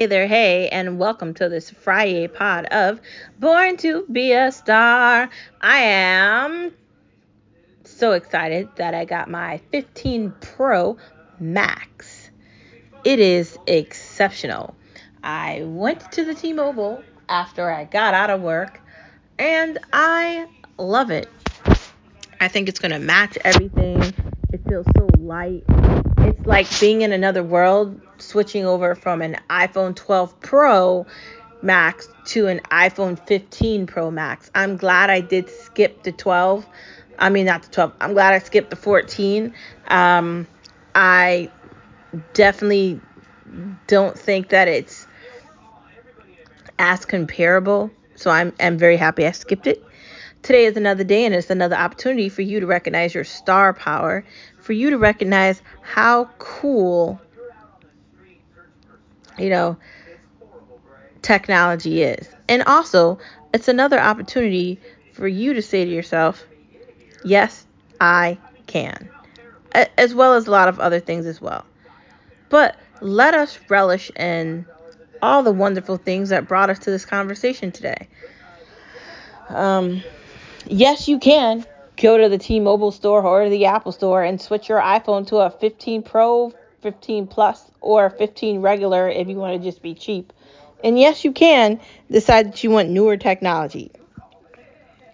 Hey there, hey, and welcome to this Friday pod of Born to Be a Star. I am so excited that I got my 15 Pro Max. It is exceptional. I went to the T-Mobile after I got out of work, and I love it. I think it's going to match everything. It feels so light. It's like being in another world, switching over from an iPhone 12 Pro Max to an iPhone 15 Pro Max. I'm glad I did skip the 12. I mean, not the 12. I'm glad I skipped the 14. I definitely don't think that it's as comparable. So I'm very happy I skipped it. Today is another day, and it's another opportunity for you to recognize your star power, for you to recognize how cool, technology is. And also, it's another opportunity for you to say to yourself, yes, I can, as well as a lot of other things as well. But let us relish in all the wonderful things that brought us to this conversation today. Yes, you can go to the T-Mobile store or the Apple store and switch your iPhone to a 15 Pro, 15 Plus, or 15 regular if you want to just be cheap. And yes, you can decide that you want newer technology.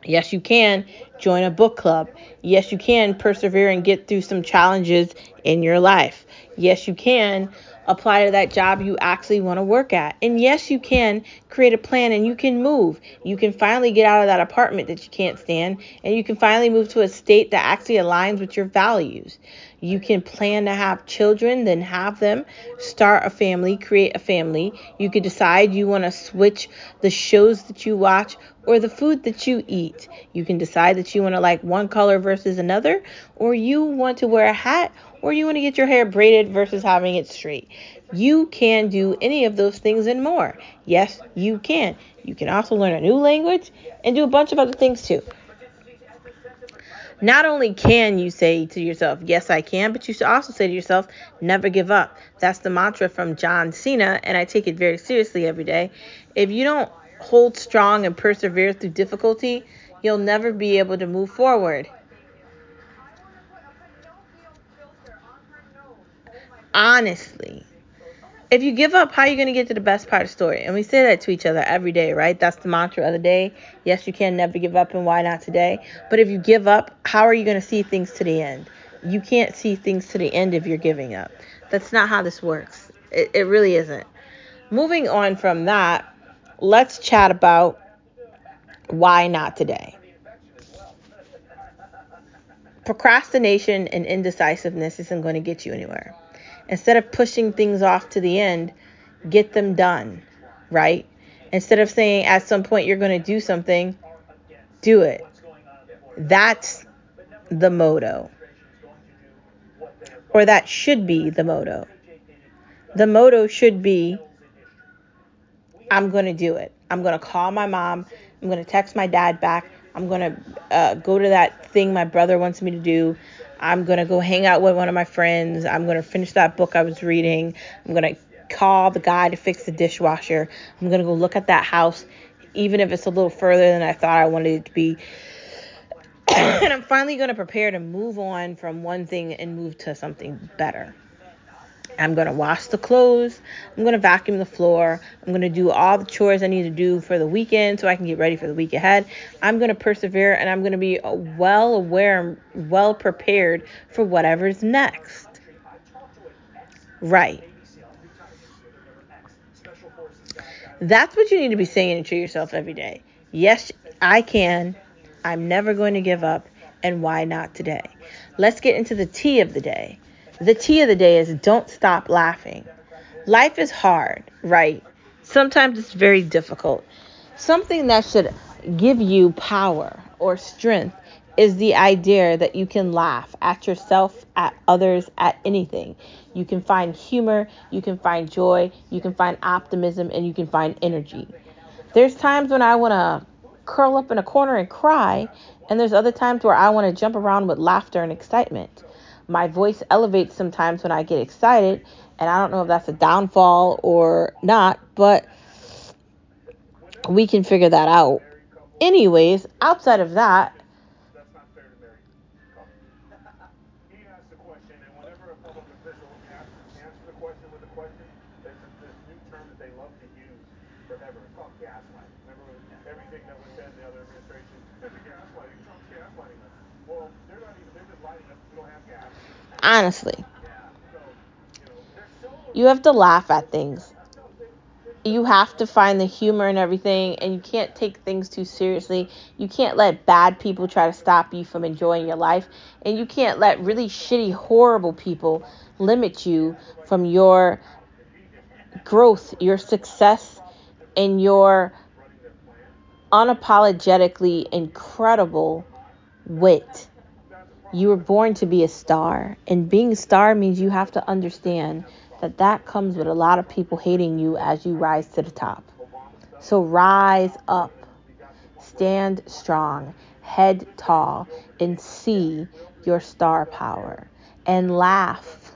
Yes, you can join a book club. Yes, you can persevere and get through some challenges in your life. Yes, you can apply to that job you actually want to work at. And yes, you can create a plan, and you can move. You can finally get out of that apartment that you can't stand, and you can finally move to a state that actually aligns with your values. You can plan to have children, then have them, start a family, create a family. You could decide you want to switch the shows that you watch or the food that you eat. You can decide that you want to like one color versus another, or you want to wear a hat, or you want to get your hair braided versus having it straight. You can do any of those things and more. Yes, you can. You can also learn a new language and do a bunch of other things too. Not only can you say to yourself, yes, I can, but you should also say to yourself, never give up. That's the mantra from John Cena, and I take it very seriously every day. If you don't hold strong and persevere through difficulty, you'll never be able to move forward. Honestly, if you give up, how are you going to get to the best part of the story? And we say that to each other every day, right? That's the mantra of the day. Yes, you can, never give up, and why not today? But if you give up, how are you going to see things to the end? You can't see things to the end if you're giving up. That's not how this works. It really isn't. Moving on from that, let's chat about why not today. Procrastination and indecisiveness isn't going to get you anywhere. Instead of pushing things off to the end, get them done, right? Instead of saying at some point you're going to do something, do it. That's the motto. Or that should be the motto. The motto should be, I'm going to do it. I'm going to call my mom. I'm going to text my dad back. I'm going to go to that thing my brother wants me to do. I'm going to go hang out with one of my friends. I'm going to finish that book I was reading. I'm going to call the guy to fix the dishwasher. I'm going to go look at that house, even if it's a little further than I thought I wanted it to be. And I'm finally going to prepare to move on from one thing and move to something better. I'm going to wash the clothes. I'm going to vacuum the floor. I'm going to do all the chores I need to do for the weekend so I can get ready for the week ahead. I'm going to persevere, and I'm going to be well aware and well prepared for whatever's next. Right. That's what you need to be saying to yourself every day. Yes, I can. I'm never going to give up. And why not today? Let's get into the tea of the day. The tea of the day is don't stop laughing. Life is hard, right? Sometimes it's very difficult. Something that should give you power or strength is the idea that you can laugh at yourself, at others, at anything. You can find humor, you can find joy, you can find optimism, and you can find energy. There's times when I want to curl up in a corner and cry, and there's other times where I want to jump around with laughter and excitement. My voice elevates sometimes when I get excited, and I don't know if that's a downfall or not, but we can figure that out. Anyways, outside of that, honestly, you have to laugh at things. You have to find the humor in everything, and you can't take things too seriously. You can't let bad people try to stop you from enjoying your life, and you can't let really shitty, horrible people limit you from your growth, your success, and your unapologetically incredible wit. You were born to be a star, and being a star means you have to understand that that comes with a lot of people hating you as you rise to the top. So rise up, stand strong, head tall, and see your star power, and laugh.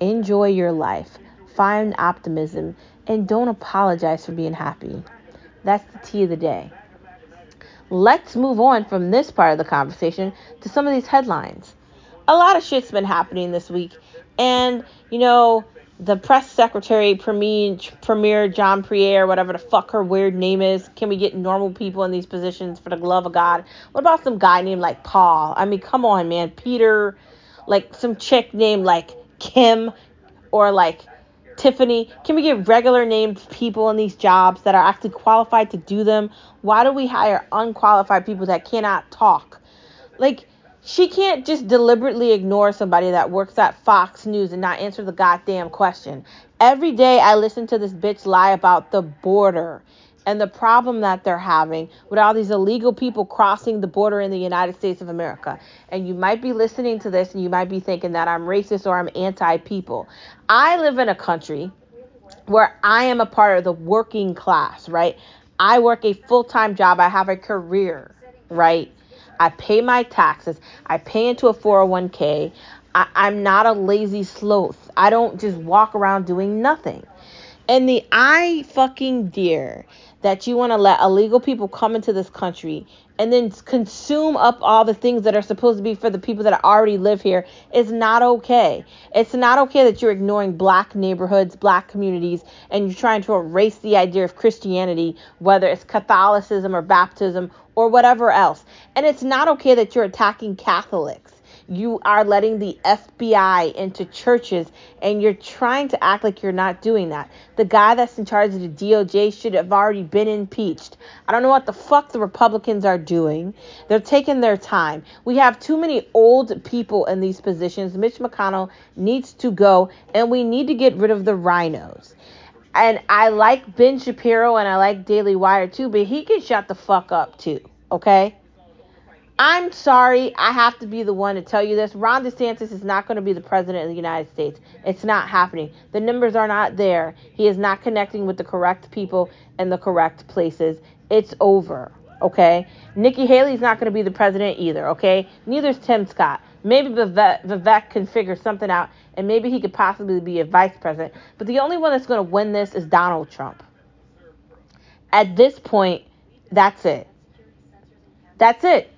Enjoy your life, find optimism, and don't apologize for being happy. That's the tea of the day. Let's move on from this part of the conversation to some of these headlines. A lot of shit's been happening this week. And, you know, the press secretary, Premier Jean-Pierre, whatever the fuck her weird name is. Can we get normal people in these positions for the love of God? What about some guy named, like, Paul? I mean, come on, man. Peter, like, some chick named, like, Kim or, like, Tiffany. Can we get regular named people in these jobs that are actually qualified to do them? Why do we hire unqualified people that cannot talk? Like, she can't just deliberately ignore somebody that works at Fox News and not answer the goddamn question. Every day I listen to this bitch lie about the border and the problem that they're having with all these illegal people crossing the border in the United States of America. And you might be listening to this and you might be thinking that I'm racist or I'm anti-people. I live in a country where I am a part of the working class, right? I work a full-time job. I have a career, right? I pay my taxes. I pay into a 401k. I'm not a lazy sloth. I don't just walk around doing nothing. And the I fucking dare that you want to let illegal people come into this country and then consume up all the things that are supposed to be for the people that already live here is not okay. It's not okay that you're ignoring black neighborhoods, black communities, and you're trying to erase the idea of Christianity, whether it's Catholicism or baptism or whatever else. And it's not okay that you're attacking Catholics. You are letting the FBI into churches, and you're trying to act like you're not doing that. The guy that's in charge of the DOJ should have already been impeached. I don't know what the fuck the Republicans are doing. They're taking their time. We have too many old people in these positions. Mitch McConnell needs to go, and we need to get rid of the rhinos. And I like Ben Shapiro, and I like Daily Wire too, but he can shut the fuck up too, okay? I'm sorry, I have to be the one to tell you this. Ron DeSantis is not going to be the president of the United States. It's not happening. The numbers are not there. He is not connecting with the correct people and the correct places. It's over, okay? Nikki Haley's not going to be the president either, okay? Neither's Tim Scott. Maybe Vivek can figure something out, and maybe he could possibly be a vice president. But the only one that's going to win this is Donald Trump. At this point, that's it. That's it.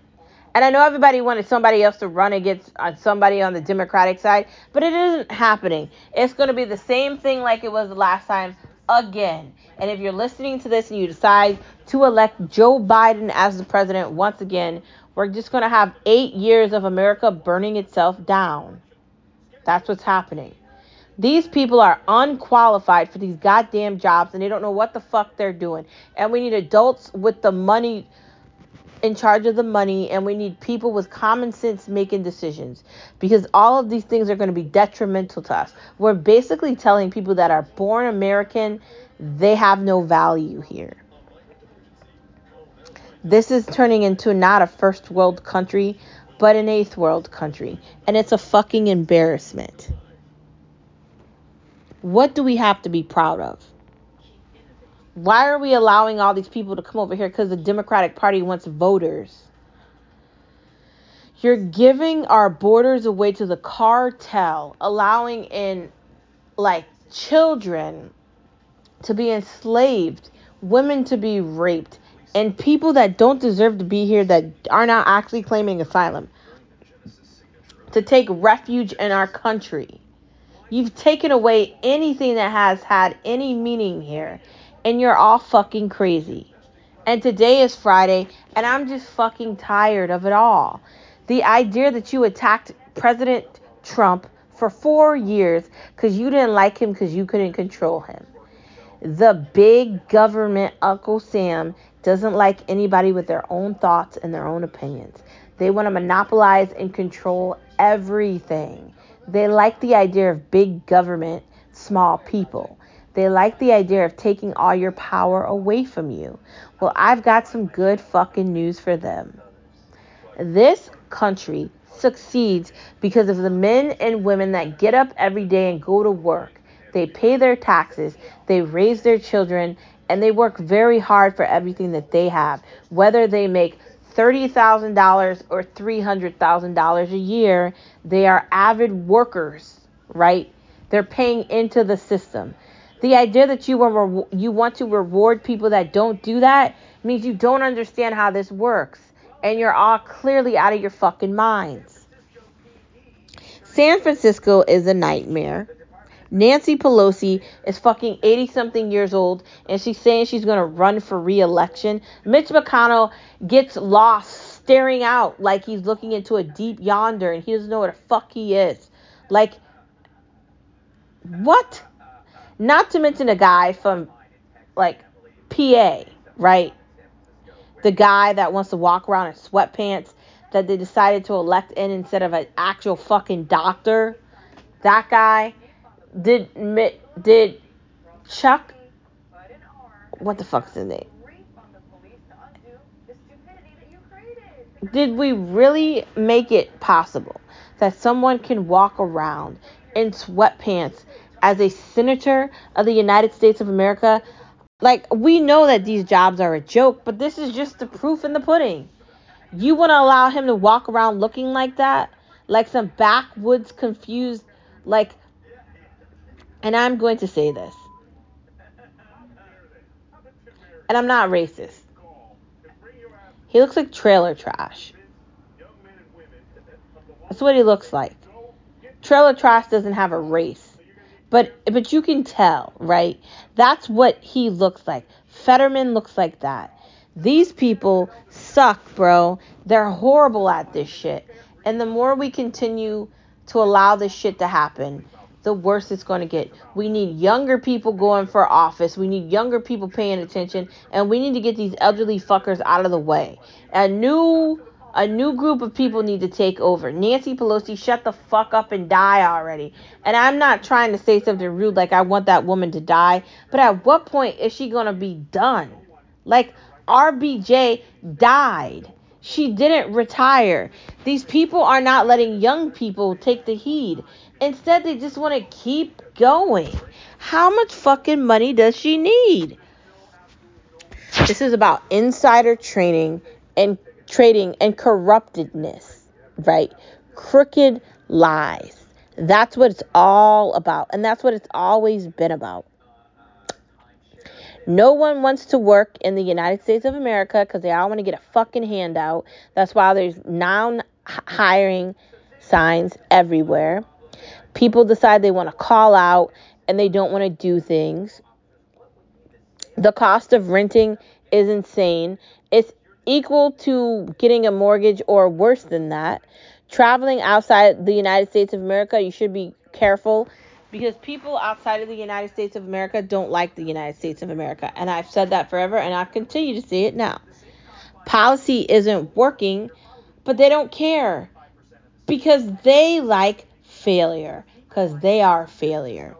And I know everybody wanted somebody else to run against somebody on the Democratic side, but it isn't happening. It's going to be the same thing like it was the last time again. And if you're listening to this and you decide to elect Joe Biden as the president once again, we're just going to have 8 years of America burning itself down. That's what's happening. These people are unqualified for these goddamn jobs, and they don't know what the fuck they're doing. And we need adults with the money in charge of the money, and we need people with common sense making decisions, because all of these things are going to be detrimental to us. We're basically telling people that are born American, they have no value here. This is turning into not a first world country, but an eighth world country, and it's a fucking embarrassment. What do we have to be proud of? Why are we allowing all these people to come over here? Because the Democratic Party wants voters. You're giving our borders away to the cartel, allowing in like children to be enslaved, women to be raped, and people that don't deserve to be here that are not actually claiming asylum to take refuge in our country. You've taken away anything that has had any meaning here, and you're all fucking crazy. And today is Friday, and I'm just fucking tired of it all. The idea that you attacked President Trump for 4 years because you didn't like him because you couldn't control him. The big government Uncle Sam doesn't like anybody with their own thoughts and their own opinions. They want to monopolize and control everything. They like the idea of big government, small people. They like the idea of taking all your power away from you. Well, I've got some good fucking news for them. This country succeeds because of the men and women that get up every day and go to work. They pay their taxes, they raise their children, and they work very hard for everything that they have. Whether they make $30,000 or $300,000 a year, they are avid workers, right? They're paying into the system. The idea that you want to reward people that don't do that means you don't understand how this works. And you're all clearly out of your fucking minds. San Francisco is a nightmare. Nancy Pelosi is fucking 80-something years old, and she's saying she's going to run for re-election. Mitch McConnell gets lost staring out like he's looking into a deep yonder, and he doesn't know where the fuck he is. Like, what? Not to mention a guy from, like, PA, right? The guy that wants to walk around in sweatpants that they decided to elect in instead of an actual fucking doctor. That guy... Did Chuck, what the fuck's his name? Did we really make it possible that someone can walk around in sweatpants as a senator of the United States of America? Like, we know that these jobs are a joke, but this is just the proof in the pudding. You want to allow him to walk around looking like that? Like some backwoods confused, like... And I'm going to say this. And I'm not racist. He looks like trailer trash. That's what he looks like. Trailer trash doesn't have a race. But you can tell, right? That's what he looks like. Fetterman looks like that. These people suck, bro. They're horrible at this shit. And the more we continue to allow this shit to happen... the worse it's going to get. We need younger people going for office. We need younger people paying attention. And we need to get these elderly fuckers out of the way. A new group of people need to take over. Nancy Pelosi, shut the fuck up and die already. And I'm not trying to say something rude like I want that woman to die. But at what point is she going to be done? Like, RBJ died. She didn't retire. These people are not letting young people take the heed. Instead, they just want to keep going. How much fucking money does she need? This is about insider trading and corruptedness, right? Crooked lies. That's what it's all about. And that's what it's always been about. No one wants to work in the United States of America because they all want to get a fucking handout. That's why there's non-hiring signs everywhere. People decide they want to call out and they don't want to do things. The cost of renting is insane. It's equal to getting a mortgage or worse than that. Traveling outside the United States of America, you should be careful because people outside of the United States of America don't like the United States of America. And I've said that forever and I continue to say it now. Policy isn't working, but they don't care because they like failure, because they are failure.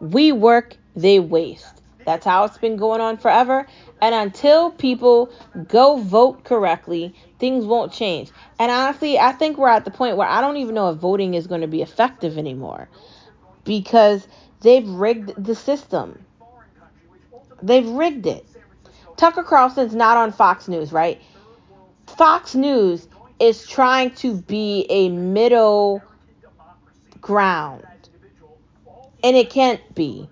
We work, they waste. That's how it's been going on forever. And until people go vote correctly, things won't change. And honestly, I think we're at the point where I don't even know if voting is going to be effective anymore because they've rigged the system. They've rigged it. Tucker Carlson's not on Fox News, right? Fox News is trying to be a middle ground. And it can't be.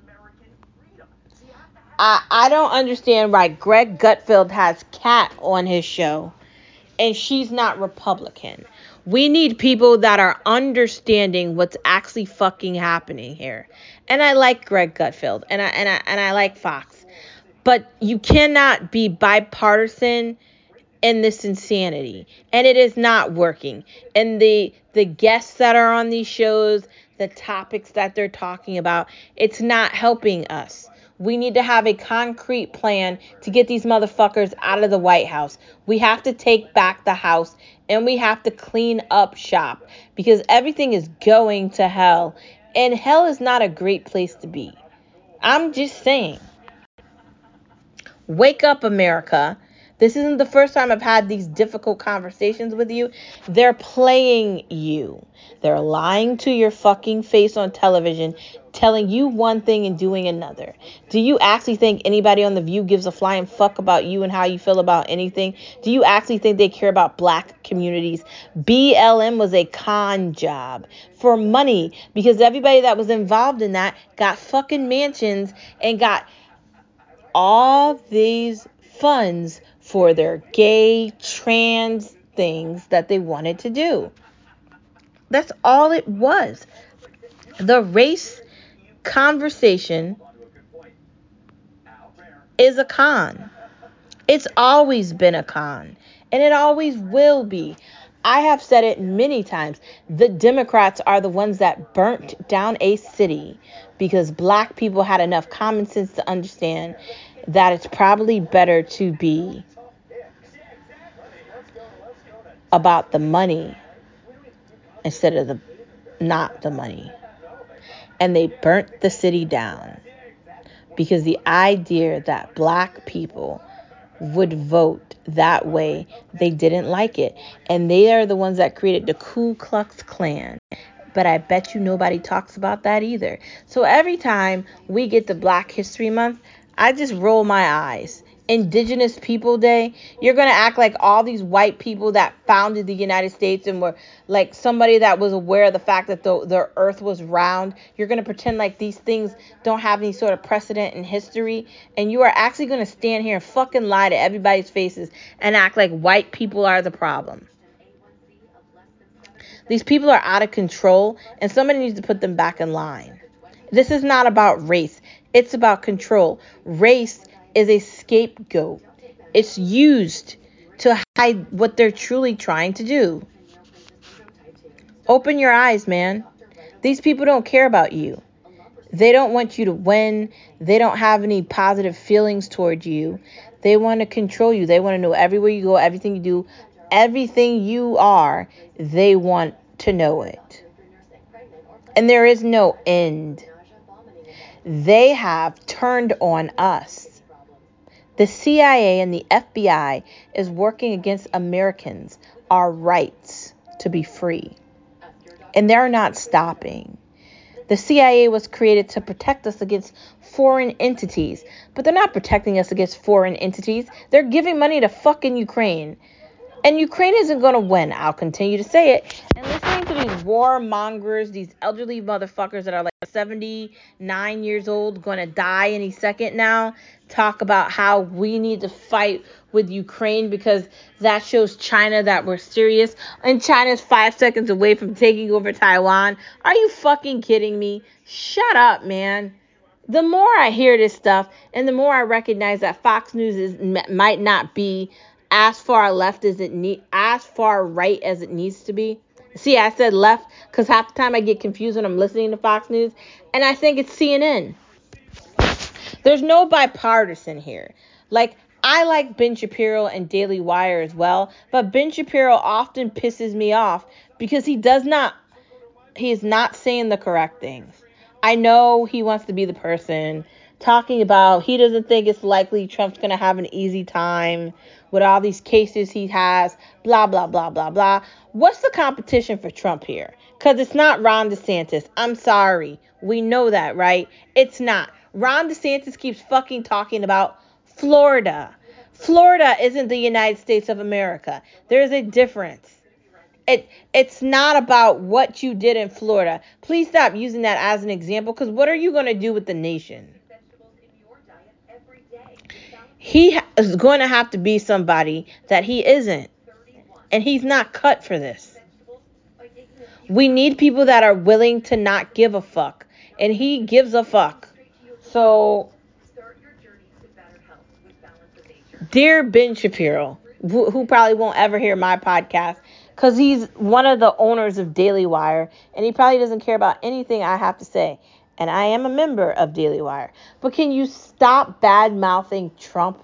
I don't understand why Greg Gutfeld has Kat on his show and she's not Republican. We need people that are understanding what's actually fucking happening here. And I like Greg Gutfeld and I like Fox. But you cannot be bipartisan in this insanity. And it is not working. And the guests that are on these shows, the topics that they're talking about, it's not helping us. We need to have a concrete plan to get these motherfuckers out of the White House. We have to take back the House and we have to clean up shop because everything is going to hell. And hell is not a great place to be. I'm just saying. Wake up, America. This isn't the first time I've had these difficult conversations with you. They're playing you. They're lying to your fucking face on television, telling you one thing and doing another. Do you actually think anybody on The View gives a flying fuck about you and how you feel about anything? Do you actually think they care about black communities? BLM was a con job for money because everybody that was involved in that got fucking mansions and got all these funds for their gay, trans things that they wanted to do. That's all it was. The race conversation is a con. It's always been a con, and it always will be. I have said it many times. The Democrats are the ones that burnt down a city because black people had enough common sense to understand that it's probably better to be about the money instead of not the money. And they burnt the city down because the idea that black people would vote that way, they didn't like it. And they are the ones that created the Ku Klux Klan. But I bet you nobody talks about that either. So every time we get to Black History Month, I just roll my eyes. Indigenous People Day, you're going to act like all these white people that founded the United States and were like somebody that was aware of the fact that the earth was round. You're going to pretend like these things don't have any sort of precedent in history. And you are actually going to stand here and fucking lie to everybody's faces and act like white people are the problem. These people are out of control and somebody needs to put them back in line. This is not about race. It's about control. Race is a scapegoat. It's used to hide what they're truly trying to do. Open your eyes, man. These people don't care about you. They don't want you to win. They don't have any positive feelings toward you. They want to control you. They want to know everywhere you go, everything you do, everything you are. They want to know it. And there is no end. They have turned on us. The CIA and the FBI is working against Americans, our rights to be free. And they're not stopping. The CIA was created to protect us against foreign entities, but they're not protecting us against foreign entities. They're giving money to fucking Ukraine. And Ukraine isn't going to win. I'll continue to say it. And listening to these warmongers, these elderly motherfuckers that are like 79 years old, going to die any second now, talk about how we need to fight with Ukraine because that shows China that we're serious. And China's 5 seconds away from taking over Taiwan. Are you fucking kidding me? Shut up, man. The more I hear this stuff and the more I recognize that Fox News might not be as far left as as far right as it needs to be. See, I said left because half the time I get confused when I'm listening to Fox News. And I think it's CNN. There's no bipartisan here. Like, I like Ben Shapiro and Daily Wire as well. But Ben Shapiro often pisses me off because he is not saying the correct things. I know he wants to be the person talking about he doesn't think it's likely Trump's going to have an easy time with all these cases he has, blah, blah, blah, blah, blah. What's the competition for Trump here? Because it's not Ron DeSantis. I'm sorry. We know that, right? It's not. Ron DeSantis keeps fucking talking about Florida. Florida isn't the United States of America. There's a difference. It's not about what you did in Florida. Please stop using that as an example, because what are you going to do with the nation? He is going to have to be somebody that he isn't. And he's not cut for this. We need people that are willing to not give a fuck. And he gives a fuck. So, dear Ben Shapiro, who probably won't ever hear my podcast, because he's one of the owners of Daily Wire, and he probably doesn't care about anything I have to say. And I am a member of Daily Wire. But can you stop bad-mouthing Trump?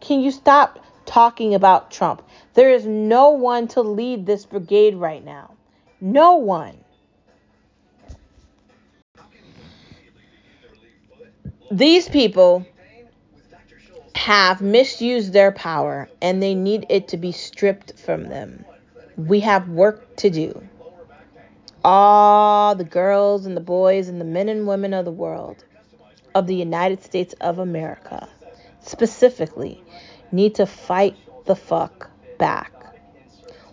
Can you stop talking about Trump? There is no one to lead this brigade right now. No one. These people have misused their power, and they need it to be stripped from them. We have work to do. All the girls and the boys and the men and women of the world, of the United States of America, specifically, need to fight the fuck back.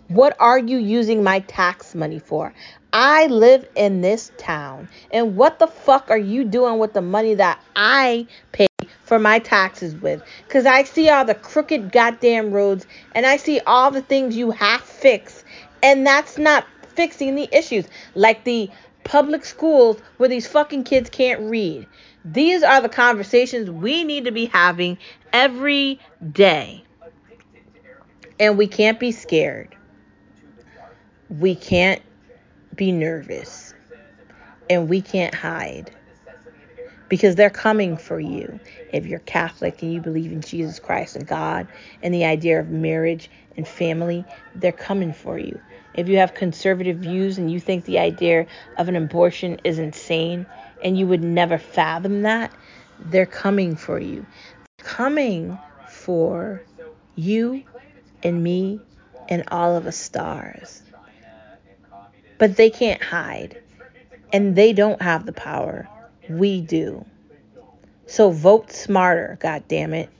What are you using my tax money for? I live in this town. And what the fuck are you doing with the money that I pay for my taxes with? Because I see all the crooked goddamn roads, and I see all the things you half fix, and that's not fixing the issues, like the public schools where these fucking kids can't read. These are the conversations we need to be having every day. And we can't be scared. We can't be nervous. And we can't hide. Because they're coming for you. If you're Catholic and you believe in Jesus Christ and God and the idea of marriage and family, they're coming for you. If you have conservative views and you think the idea of an abortion is insane and you would never fathom that, they're coming for you. They're coming for you and me and all of us stars. But they can't hide. And they don't have the power. We do. So vote smarter, goddammit.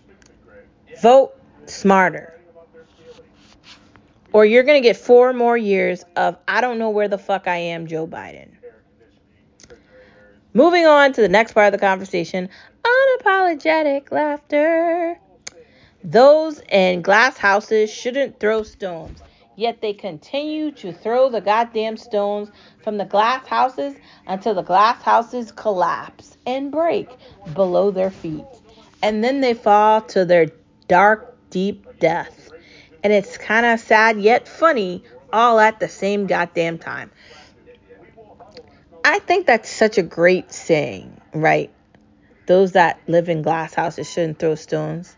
Vote smarter. Or you're going to get 4 more years of I don't know where the fuck I am, Joe Biden. Moving on to the next part of the conversation. Unapologetic laughter. Those in glass houses shouldn't throw stones. Yet they continue to throw the goddamn stones from the glass houses until the glass houses collapse and break below their feet. And then they fall to their dark, deep death. And it's kind of sad yet funny all at the same goddamn time. I think that's such a great saying, right? Those that live in glass houses shouldn't throw stones.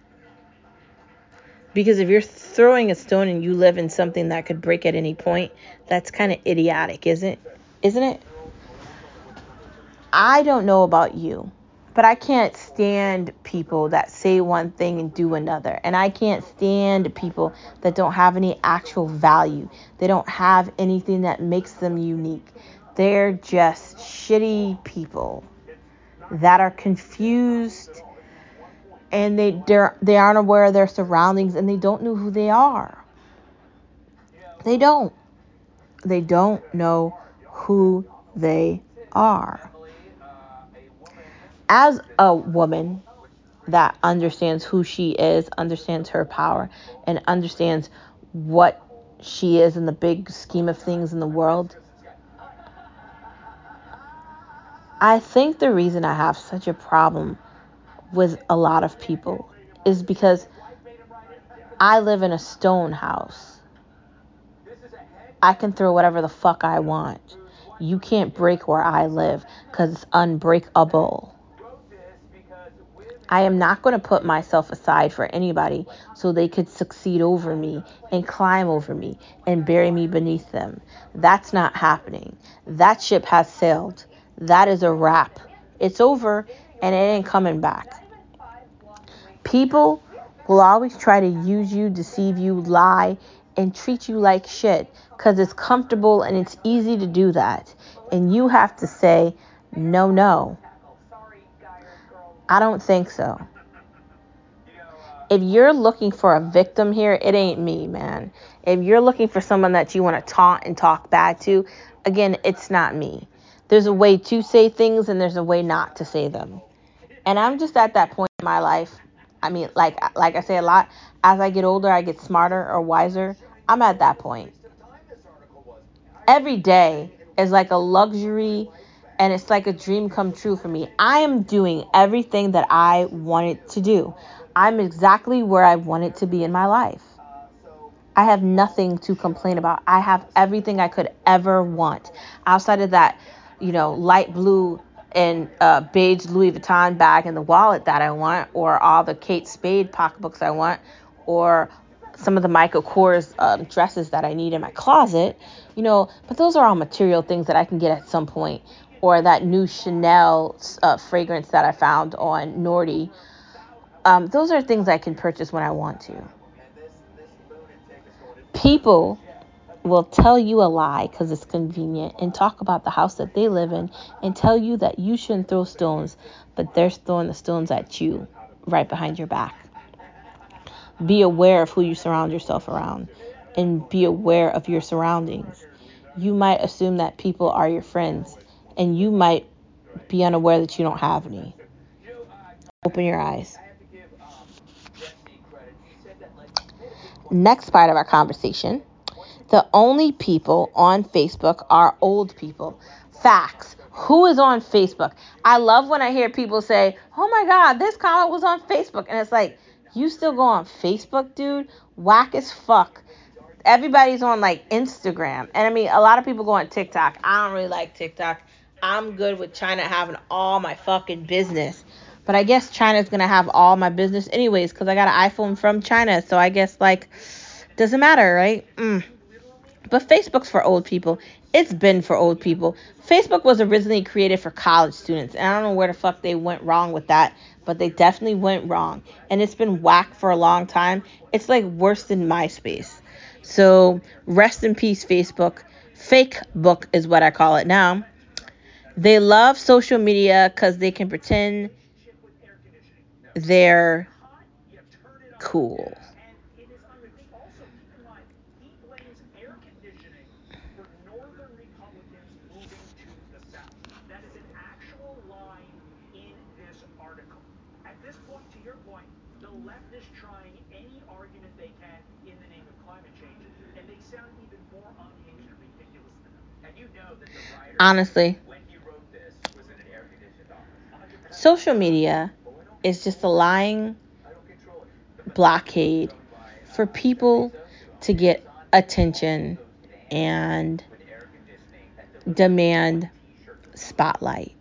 Because if you're throwing a stone and you live in something that could break at any point, that's kind of idiotic, isn't it? I don't know about you, but I can't stand people that say one thing and do another. And I can't stand people that don't have any actual value. They don't have anything that makes them unique. They're just shitty people that are confused. And they aren't aware of their surroundings, and they don't know who they are. They don't know who they are. As a woman that understands who she is, understands her power, and understands what she is in the big scheme of things in the world, I think the reason I have such a problem with a lot of people is because I live in a stone house. I can throw whatever the fuck I want. You can't break where I live because it's unbreakable. I am not going to put myself aside for anybody so they could succeed over me and climb over me and bury me beneath them. That's not happening. That ship has sailed. That is a wrap. It's over. And it ain't coming back. People will always try to use you, deceive you, lie, and treat you like shit. Because it's comfortable and it's easy to do that. And you have to say, no. I don't think so. if you're looking for a victim here, it ain't me, man. If you're looking for someone that you want to taunt and talk back to, again, it's not me. There's a way to say things and there's a way not to say them. And I'm just at that point in my life. I mean, like I say a lot, as I get older, I get smarter or wiser. I'm at that point. Every day is like a luxury and it's like a dream come true for me. I am doing everything that I wanted to do. I'm exactly where I wanted to be in my life. I have nothing to complain about. I have everything I could ever want. Outside of that, you know, light blue and beige Louis Vuitton bag and the wallet that I want, or all the Kate Spade pocketbooks I want, or some of the Michael Kors dresses that I need in my closet, you know, but those are all material things that I can get at some point, or that new Chanel fragrance that I found on Nordy. Those are things I can purchase when I want to. People will tell you a lie because it's convenient and talk about the house that they live in and tell you that you shouldn't throw stones, but they're throwing the stones at you right behind your back. Be aware of who you surround yourself around and be aware of your surroundings. You might assume that people are your friends and you might be unaware that you don't have any. Open your eyes. Next part of our conversation. The only people on Facebook are old people. Facts. Who is on Facebook? I love when I hear people say, oh my God, this comment was on Facebook. And it's like, you still go on Facebook, dude? Whack as fuck. Everybody's on like Instagram. And I mean, a lot of people go on TikTok. I don't really like TikTok. I'm good with China having all my fucking business. But I guess China's going to have all my business anyways because I got an iPhone from China. So I guess like, doesn't matter, right? But Facebook's for old people. It's been for old people. Facebook was originally created for college students. And I don't know where the fuck they went wrong with that. But they definitely went wrong. And it's been whack for a long time. It's like worse than MySpace. So rest in peace, Facebook. Fake book is what I call it now. They love social media because they can pretend they're cool. Honestly, social media is just a lying blockade for people to get attention and demand spotlight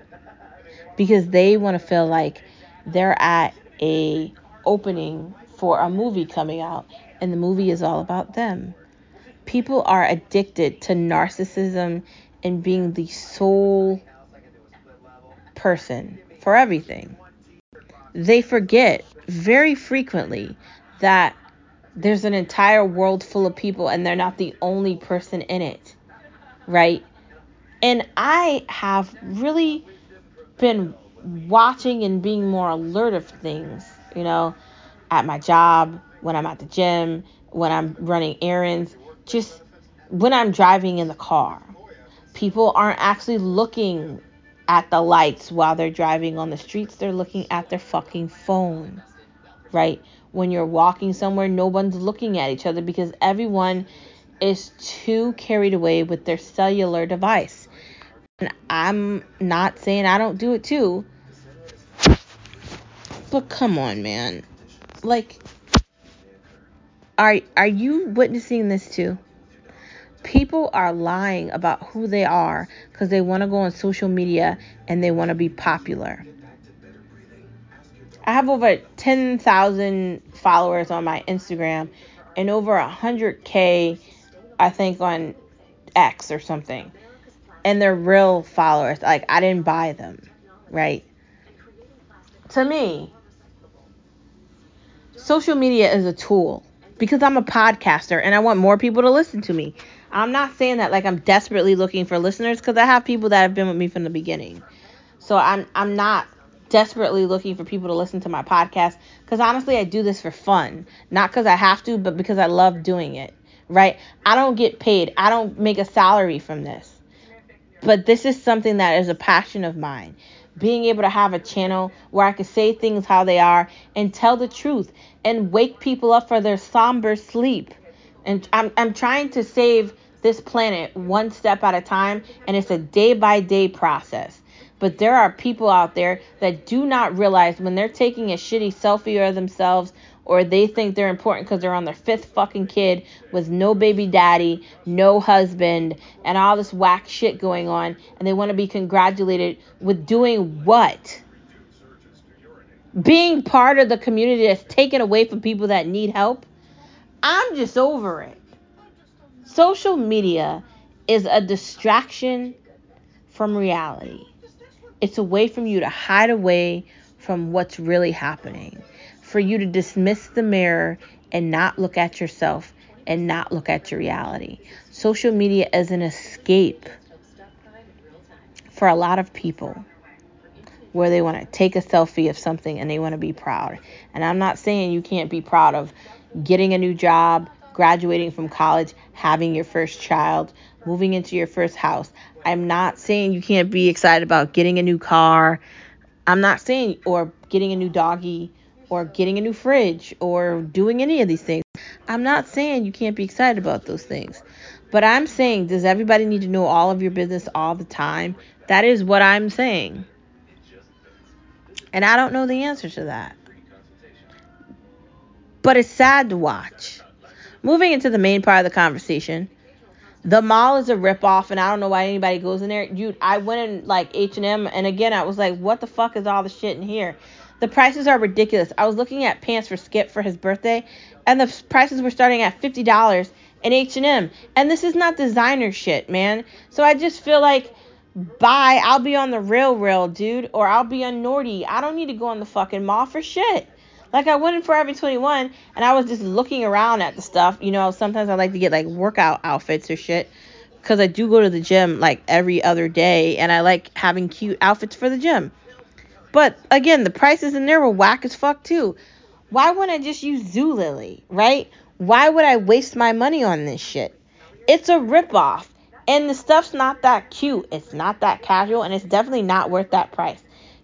because they want to feel like they're at a opening for a movie coming out and the movie is all about them. People are addicted to narcissism and being the sole person for everything. They forget very frequently that there's an entire world full of people and they're not the only person in it, right? And I have really been watching and being more alert of things, you know, at my job, when I'm at the gym, when I'm running errands, just when I'm driving in the car. People aren't actually looking at the lights while they're driving on the streets. They're looking at their fucking phone, right? When you're walking somewhere, no one's looking at each other because everyone is too carried away with their cellular device. And I'm not saying I don't do it too. But come on, man. Like, are you witnessing this too? People are lying about who they are because they want to go on social media and they want to be popular. I have over 10,000 followers on my Instagram and over 100K, I think, on X or something. And they're real followers. Like, I didn't buy them, right? To me, social media is a tool because I'm a podcaster and I want more people to listen to me. I'm not saying that like I'm desperately looking for listeners because I have people that have been with me from the beginning. So I'm not desperately looking for people to listen to my podcast, because honestly, I do this for fun, not because I have to, but because I love doing it, right? I don't get paid. I don't make a salary from this, but this is something that is a passion of mine. Being able to have a channel where I can say things how they are and tell the truth and wake people up for their somber sleep. And I'm trying to save this planet one step at a time, and it's a day-by-day process. But there are people out there that do not realize when they're taking a shitty selfie of themselves, or they think they're important because they're on their fifth fucking kid with no baby daddy, no husband, and all this whack shit going on, and they want to be congratulated with doing what? Being part of the community that's taken away from people that need help? I'm just over it. Social media is a distraction from reality. It's a way for you to hide away from what's really happening, for you to dismiss the mirror and not look at yourself and not look at your reality. Social media is an escape for a lot of people, where they want to take a selfie of something and they want to be proud. And I'm not saying you can't be proud of getting a new job, graduating from college, having your first child, moving into your first house. I'm not saying you can't be excited about getting a new car. I'm not saying, or getting a new doggy, or getting a new fridge, or doing any of these things. I'm not saying you can't be excited about those things. But I'm saying, does everybody need to know all of your business all the time? That is what I'm saying. And I don't know the answer to that. But it's sad to watch. Moving into the main part of the conversation, the mall is a ripoff, and I don't know why anybody goes in there. I went in like H&M, and again, I was like, what the fuck is all the shit in here? The prices are ridiculous. I was looking at pants for Skip for his birthday, and the prices were starting at $50 in H&M. And this is not designer shit, man. So I just feel like, bye, I'll be on the Real Real, dude, or I'll be on Nordy. I don't need to go on the fucking mall for shit. Like, I went in Forever 21, and I was just looking around at the stuff. You know, sometimes I like to get, like, workout outfits or shit, because I do go to the gym, like, every other day, and I like having cute outfits for the gym. But, again, the prices in there were whack as fuck, too. Why wouldn't I just use Zulily, right? Why would I waste my money on this shit? It's a ripoff, and the stuff's not that cute. It's not that casual, and it's definitely not worth that price.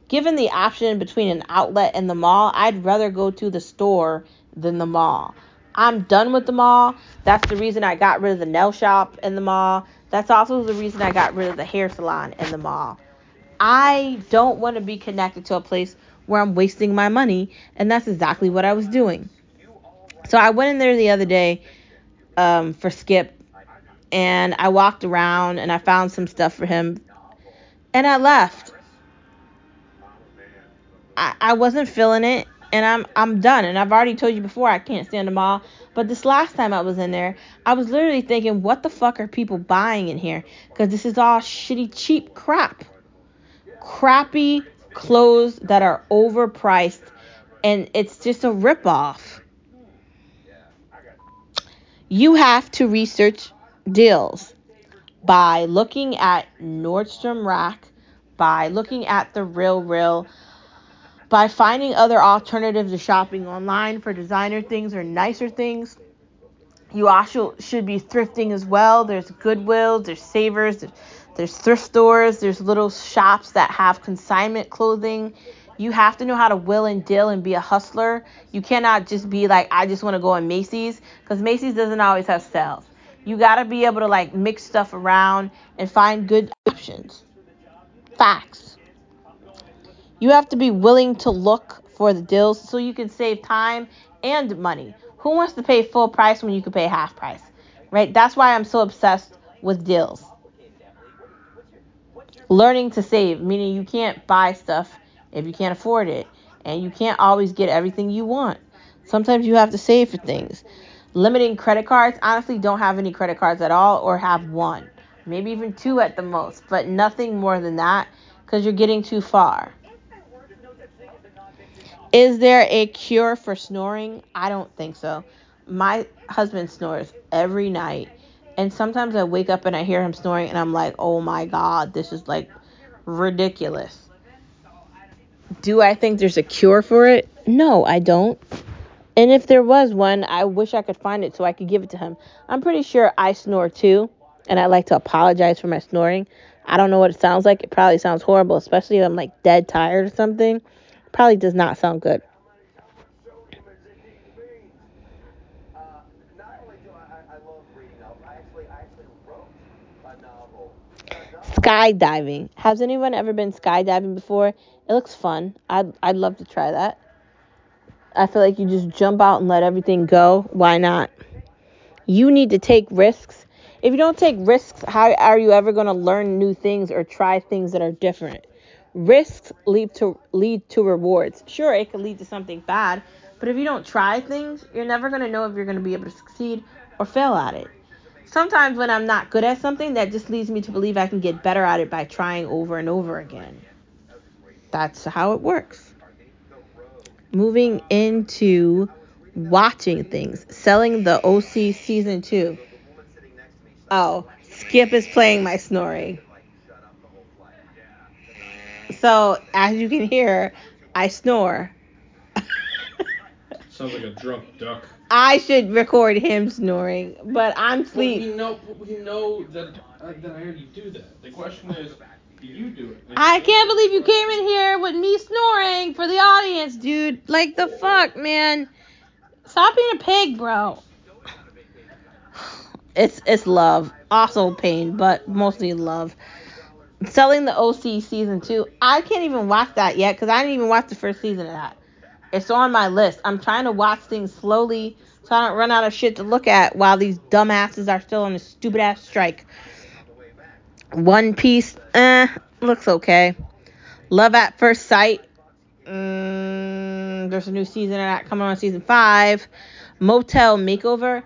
Given the option between an outlet and the mall, I'd rather go to the store than the mall. I'm done with the mall. That's the reason I got rid of the nail shop in the mall. That's also the reason I got rid of the hair salon in the mall. I don't want to be connected to a place where I'm wasting my money, and that's exactly what I was doing. So I went in there the other day for Skip, and I walked around, and I found some stuff for him, and I left. I wasn't feeling it, and I'm done. And I've already told you before, I can't stand them all. But this last time I was in there, I was literally thinking, what the fuck are people buying in here? Because this is all shitty, cheap crap. Crappy clothes that are overpriced, and it's just a ripoff. You have to research deals by looking at Nordstrom Rack, by looking at the Real Real, by finding other alternatives to shopping online for designer things or nicer things. You also should be thrifting as well. There's Goodwill, there's Savers, there's thrift stores, there's little shops that have consignment clothing. You have to know how to will and deal and be a hustler. You cannot just be like, I just want to go on Macy's, because Macy's doesn't always have sales. You got to be able to like mix stuff around and find good options. Facts. You have to be willing to look for the deals so you can save time and money. Who wants to pay full price when you can pay half price, right? That's why I'm so obsessed with deals. Learning to save, meaning you can't buy stuff if you can't afford it, and you can't always get everything you want. Sometimes you have to save for things. Limiting credit cards. Honestly, don't have any credit cards at all, or have one, maybe even two at the most, but nothing more than that, because you're getting too far. Is there a cure for snoring? I don't think so. My husband snores every night, and sometimes I wake up and I hear him snoring, and I'm like, oh my God, this is like ridiculous. Do I think there's a cure for it? No, I don't. And if there was one, I wish I could find it so I could give it to him. I'm pretty sure I snore too, and I like to apologize for my snoring. I don't know what it sounds like. It probably sounds horrible, especially if I'm like dead tired or something. It probably does not sound good. Skydiving. Has anyone ever been skydiving before? It looks fun. I'd love to try that. I feel like you just jump out and let everything go. Why not? You need to take risks. If you don't take risks, how are you ever going to learn new things or try things that are different? Risks lead to rewards. Sure, it could lead to something bad, but if you don't try things, you're never going to know if you're going to be able to succeed or fail at it. Sometimes when I'm not good at something, that just leads me to believe I can get better at it by trying over and over again. That's how it works. Moving into watching things. Selling the OC Season 2. Oh, Skip is playing my snoring. So, as you can hear, I snore. Sounds like a drunk duck. I should record him snoring, but I'm asleep. We know that I already do that. The question is, do you do it? I can't believe you came in here with me snoring for the audience, dude. Like, the fuck, man. Stop being a pig, bro. It's love. Also pain, but mostly love. Selling the OC Season 2. I can't even watch that yet because I didn't even watch the first season of that. It's on my list. I'm trying to watch things slowly so I don't run out of shit to look at while these dumbasses are still on a stupid-ass strike. One Piece, looks okay. Love at First Sight, there's a new season of that coming on Season 5. Motel Makeover,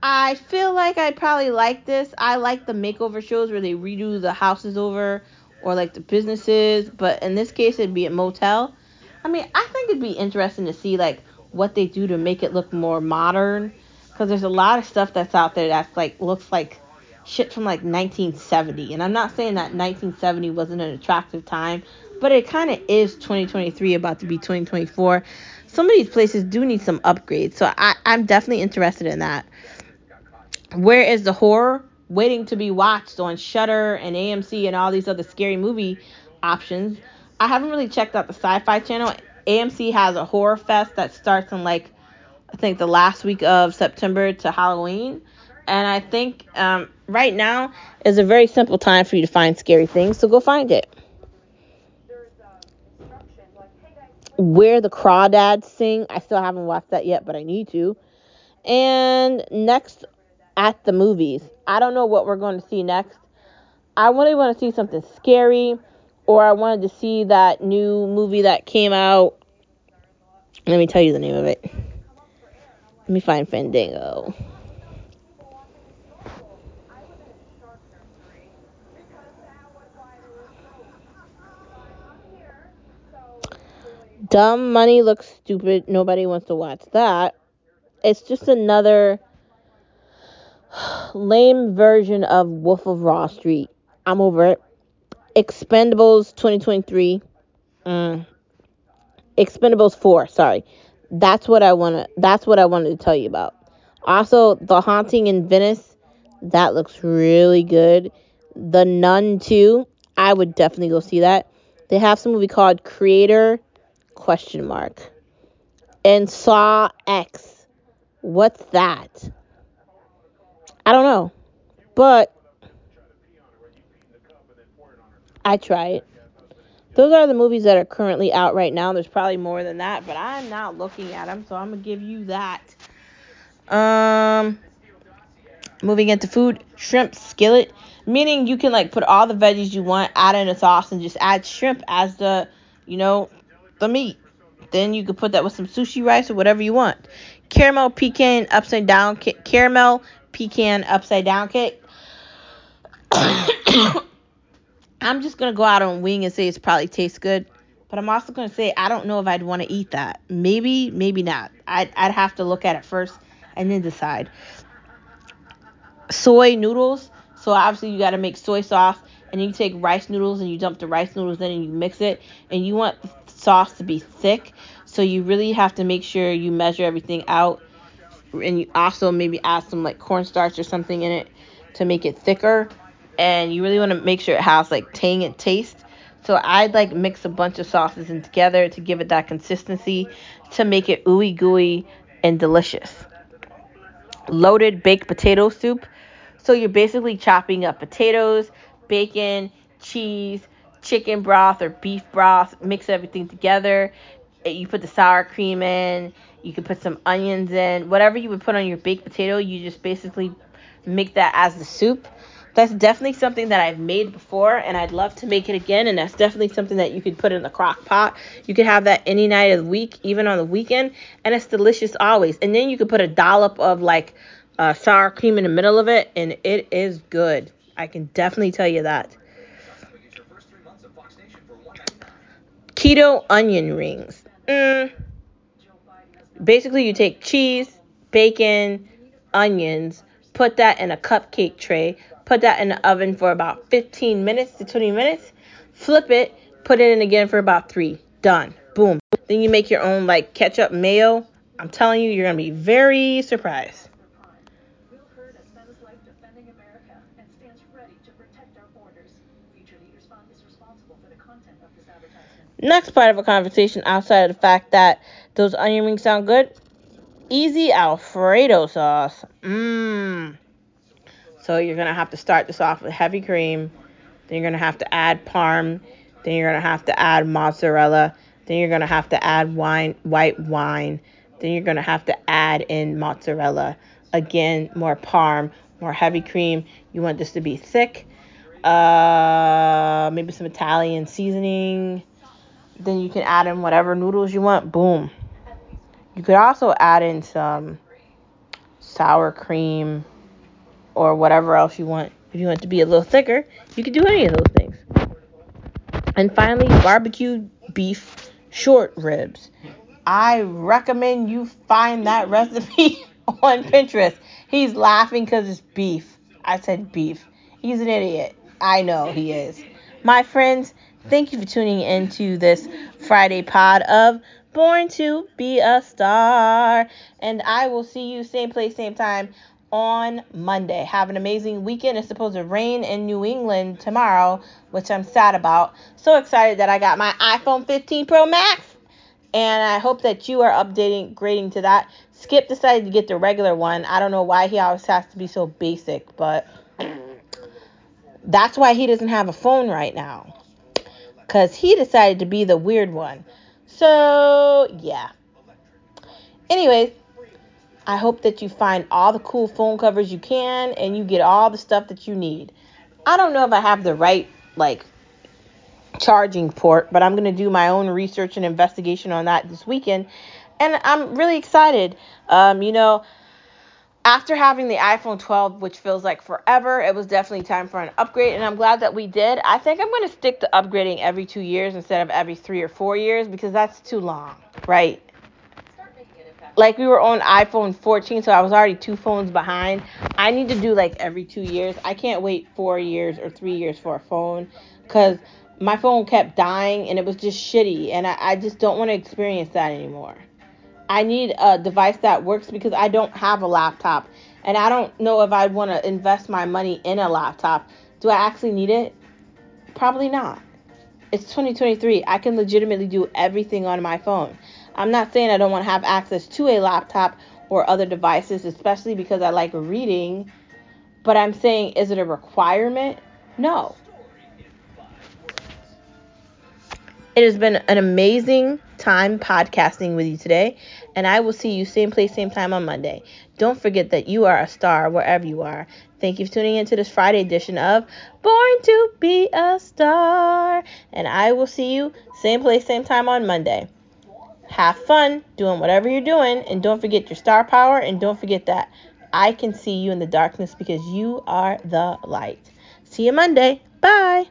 I feel like I probably like this. I like the makeover shows where they redo the houses over or like the businesses, but in this case it'd be a motel. I mean, I think it'd be interesting to see, like, what they do to make it look more modern. Because there's a lot of stuff that's out there that's, like, looks like shit from, like, 1970. And I'm not saying that 1970 wasn't an attractive time. But it kind of is 2023, about to be 2024. Some of these places do need some upgrades. So I'm definitely interested in that. Where is the Horror? Waiting to be watched on Shudder and AMC and all these other scary movie options. I haven't really checked out the Sci-Fi Channel. AMC has a horror fest that starts in, like, I think the last week of September to Halloween. And I think right now is a very simple time for you to find scary things. So go find it. Where the Crawdads Sing. I still haven't watched that yet, but I need to. And next, at the movies. I don't know what we're going to see next. I really want to see something scary. Or I wanted to see that new movie that came out. Let me tell you the name of it. Let me find Fandango. Dumb Money Looks Stupid. Nobody wants to watch that. It's just another lame version of Wolf of Wall Street. I'm over it. Expendables 2023, Expendables 4, sorry. That's what I wanted to tell you about. Also, The Haunting in Venice, that looks really good. The Nun 2, I would definitely go see that. They have some movie called Creator, ? And Saw X. What's that? I don't know, but I try it. Those are the movies that are currently out right now. There's probably more than that, but I'm not looking at them, so I'm going to give you that. Moving into food, shrimp skillet, meaning you can, like, put all the veggies you want, add in a sauce, and just add shrimp as the, you know, the meat. Then you could put that with some sushi rice or whatever you want. Caramel pecan upside down cake. I'm just going to go out on wing and say it's probably tastes good. But I'm also going to say I don't know if I'd want to eat that. Maybe, maybe not. I'd have to look at it first and then decide. Soy noodles. So obviously you got to make soy sauce. And then you take rice noodles and you dump the rice noodles in and you mix it. And you want sauce to be thick, so you really have to make sure you measure everything out, and you also maybe add some like cornstarch or something in it to make it thicker. And you really want to make sure it has like tang and taste. So I'd like mix a bunch of sauces in together to give it that consistency to make it ooey gooey and delicious. Loaded baked potato soup. So you're basically chopping up potatoes, bacon, cheese, chicken broth or beef broth, mix everything together. You put the sour cream in, you can put some onions in, whatever you would put on your baked potato, you just basically make that as the soup. That's definitely something that I've made before, and I'd love to make it again, and that's definitely something that you could put in the crock pot. You could have that any night of the week, even on the weekend, and it's delicious always. And then you could put a dollop of like sour cream in the middle of it, and it is good. I can definitely tell you that. Keto onion rings. Basically, you take cheese, bacon, onions, put that in a cupcake tray, put that in the oven for about 15 minutes to 20 minutes, flip it, put it in again for about 3. Done. Boom. Then you make your own like ketchup mayo. I'm telling you, you're going to be very surprised. Next part of a conversation outside of the fact that those onion rings sound good. Easy Alfredo sauce. So you're going to have to start this off with heavy cream. Then you're going to have to add parm. Then you're going to have to add mozzarella. Then you're going to have to add white wine. Then you're going to have to add in mozzarella. Again, more parm, more heavy cream. You want this to be thick. Maybe some Italian seasoning. Then you can add in whatever noodles you want. Boom. You could also add in some sour cream or whatever else you want. If you want it to be a little thicker, you could do any of those things. And finally, barbecue beef short ribs. I recommend you find that recipe on Pinterest. He's laughing because it's beef. I said beef. He's an idiot. I know he is. My friends, thank you for tuning in to this Friday pod of Born to Be a Star. And I will see you same place, same time on Monday. Have an amazing weekend. It's supposed to rain in New England tomorrow, which I'm sad about. So excited that I got my iPhone 15 Pro Max. And I hope that you are grading to that. Skip decided to get the regular one. I don't know why he always has to be so basic, but that's why he doesn't have a phone right now. Because he decided to be the weird one. So, yeah. Anyways, I hope that you find all the cool phone covers you can. And you get all the stuff that you need. I don't know if I have the right, charging port. But I'm going to do my own research and investigation on that this weekend. And I'm really excited. After having the iPhone 12, which feels like forever, it was definitely time for an upgrade, and I'm glad that we did. I think I'm going to stick to upgrading every 2 years instead of every 3 or 4 years because that's too long, right? Like, we were on iPhone 14, so I was already 2 phones behind. I need to do, every 2 years. I can't wait 4 years or 3 years for a phone because my phone kept dying, and it was just shitty, and I just don't want to experience that anymore. I need a device that works because I don't have a laptop. And I don't know if I'd want to invest my money in a laptop. Do I actually need it? Probably not. It's 2023. I can legitimately do everything on my phone. I'm not saying I don't want to have access to a laptop or other devices, especially because I like reading. But I'm saying, is it a requirement? No. It has been an amazing time podcasting with you today, and I will see you same place, same time on Monday. Don't forget that you are a star wherever you are. Thank you for tuning in to this Friday edition of Born to Be a Star, and I will see you same place, same time on Monday. Have fun doing whatever you're doing, and don't forget your star power, and don't forget that I can see you in the darkness because you are the light. See you Monday. Bye.